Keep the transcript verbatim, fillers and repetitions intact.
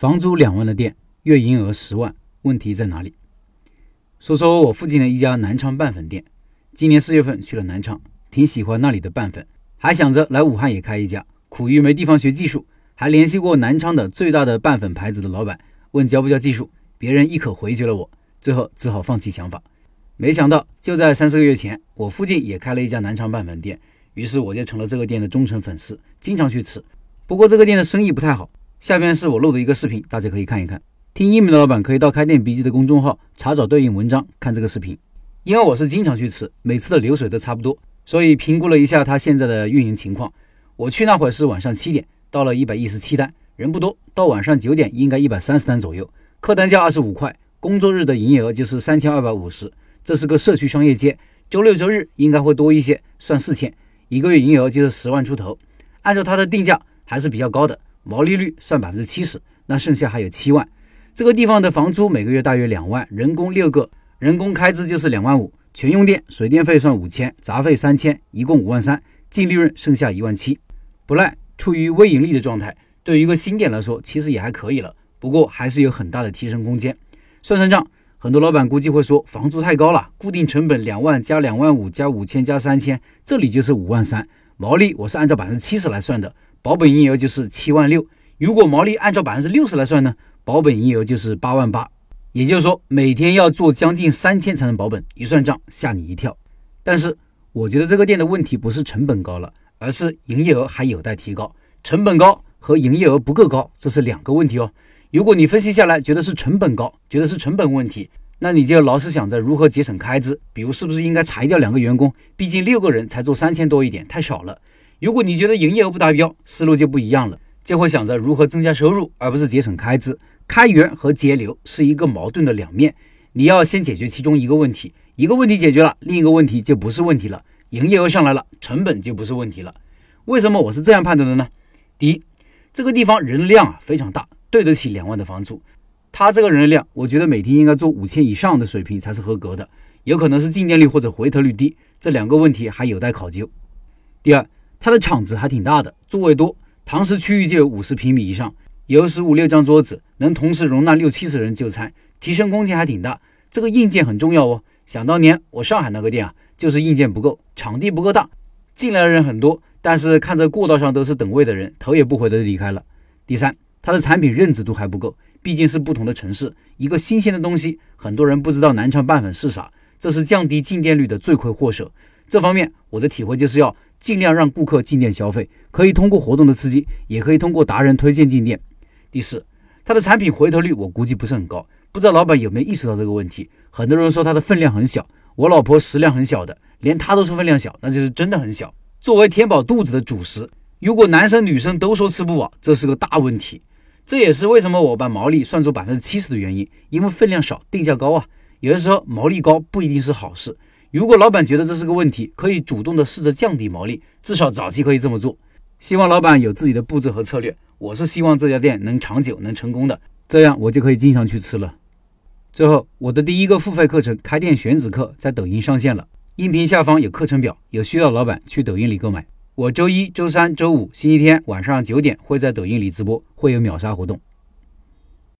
房租两万的店，月营额十万，问题在哪里？说说我附近的一家南昌拌粉店，今年四月份去了南昌，挺喜欢那里的拌粉，还想着来武汉也开一家，苦于没地方学技术，还联系过南昌的最大的拌粉牌子的老板，问教不教技术，别人一口回绝了我，最后只好放弃想法。没想到就在三四个月前，我附近也开了一家南昌拌粉店，于是我就成了这个店的忠诚粉丝，经常去吃。不过这个店的生意不太好，下边是我录的一个视频，大家可以看一看。听英文的老板可以到开店笔记的公众号查找对应文章，看这个视频。因为我是经常去吃，每次的流水都差不多，所以评估了一下他现在的运营情况。我去那会儿是晚上七点，到了一百一十七单，人不多，到晚上九点应该一百三十单左右，客单价二十五块，工作日的营业额就是三千二百五十，这是个社区商业街，周六周日应该会多一些，算四千，一个月营业额就是十万出头。按照他的定价还是比较高的，毛利率算 百分之七十， 那剩下还有七万。这个地方的房租每个月大约两万，人工六个，人工开支就是两万五，全用电水电费算五千，杂费三千，一共五万三，净利润剩下一万七，不赖，处于微盈利的状态，对于一个新店来说其实也还可以了，不过还是有很大的提升空间。算算账，很多老板估计会说房租太高了，固定成本两万加两万五加五千加三千，这里就是五万三，毛利我是按照 百分之七十 来算的，保本营业额就是七万六，如果毛利按照 百分之六十 来算呢，保本营业额就是八万八，也就是说每天要做将近三千才能保本，一算账吓你一跳。但是我觉得这个店的问题不是成本高了，而是营业额还有待提高，成本高和营业额不够高，这是两个问题哦。如果你分析下来觉得是成本高，觉得是成本问题，那你就老是想着如何节省开支，比如是不是应该裁掉两个员工，毕竟六个人才做三千多一点，太少了。如果你觉得营业额不达标，思路就不一样了，就会想着如何增加收入，而不是节省开支。开源和节流是一个矛盾的两面，你要先解决其中一个问题，一个问题解决了，另一个问题就不是问题了，营业额上来了，成本就不是问题了。为什么我是这样判断的呢？第一，这个地方人量啊非常大，对得起两万的房租。他这个人量，我觉得每天应该做五千以上的水平才是合格的，有可能是进店率或者回头率低，这两个问题还有待考究。第二，他的场子还挺大的，座位多，堂食区域就有五十平米以上，有十五六张桌子，能同时容纳六七十人就餐，提升空间还挺大。这个硬件很重要哦。想当年我上海那个店啊，就是硬件不够，场地不够大，进来的人很多，但是看着过道上都是等位的人，头也不回的离开了。第三，它的产品认知度还不够，毕竟是不同的城市，一个新鲜的东西，很多人不知道南昌拌粉是啥，这是降低进店率的罪魁祸首。这方面我的体会就是要尽量让顾客进店消费，可以通过活动的刺激，也可以通过达人推荐进店。第四，它的产品回头率我估计不是很高，不知道老板有没有意识到这个问题。很多人说它的分量很小，我老婆食量很小的，连她都说分量小，那就是真的很小。作为填饱肚子的主食，如果男生女生都说吃不饱，这是个大问题。这也是为什么我把毛利算作 百分之七十 的原因，因为分量少，定价高啊。有的时候毛利高不一定是好事，如果老板觉得这是个问题，可以主动的试着降低毛利，至少早期可以这么做。希望老板有自己的布置和策略，我是希望这家店能长久能成功的，这样我就可以经常去吃了。最后，我的第一个付费课程开店选址课在抖音上线了，音频下方有课程表，有需要的老板去抖音里购买。我周一周三周五星期天晚上九点会在抖音里直播，会有秒杀活动。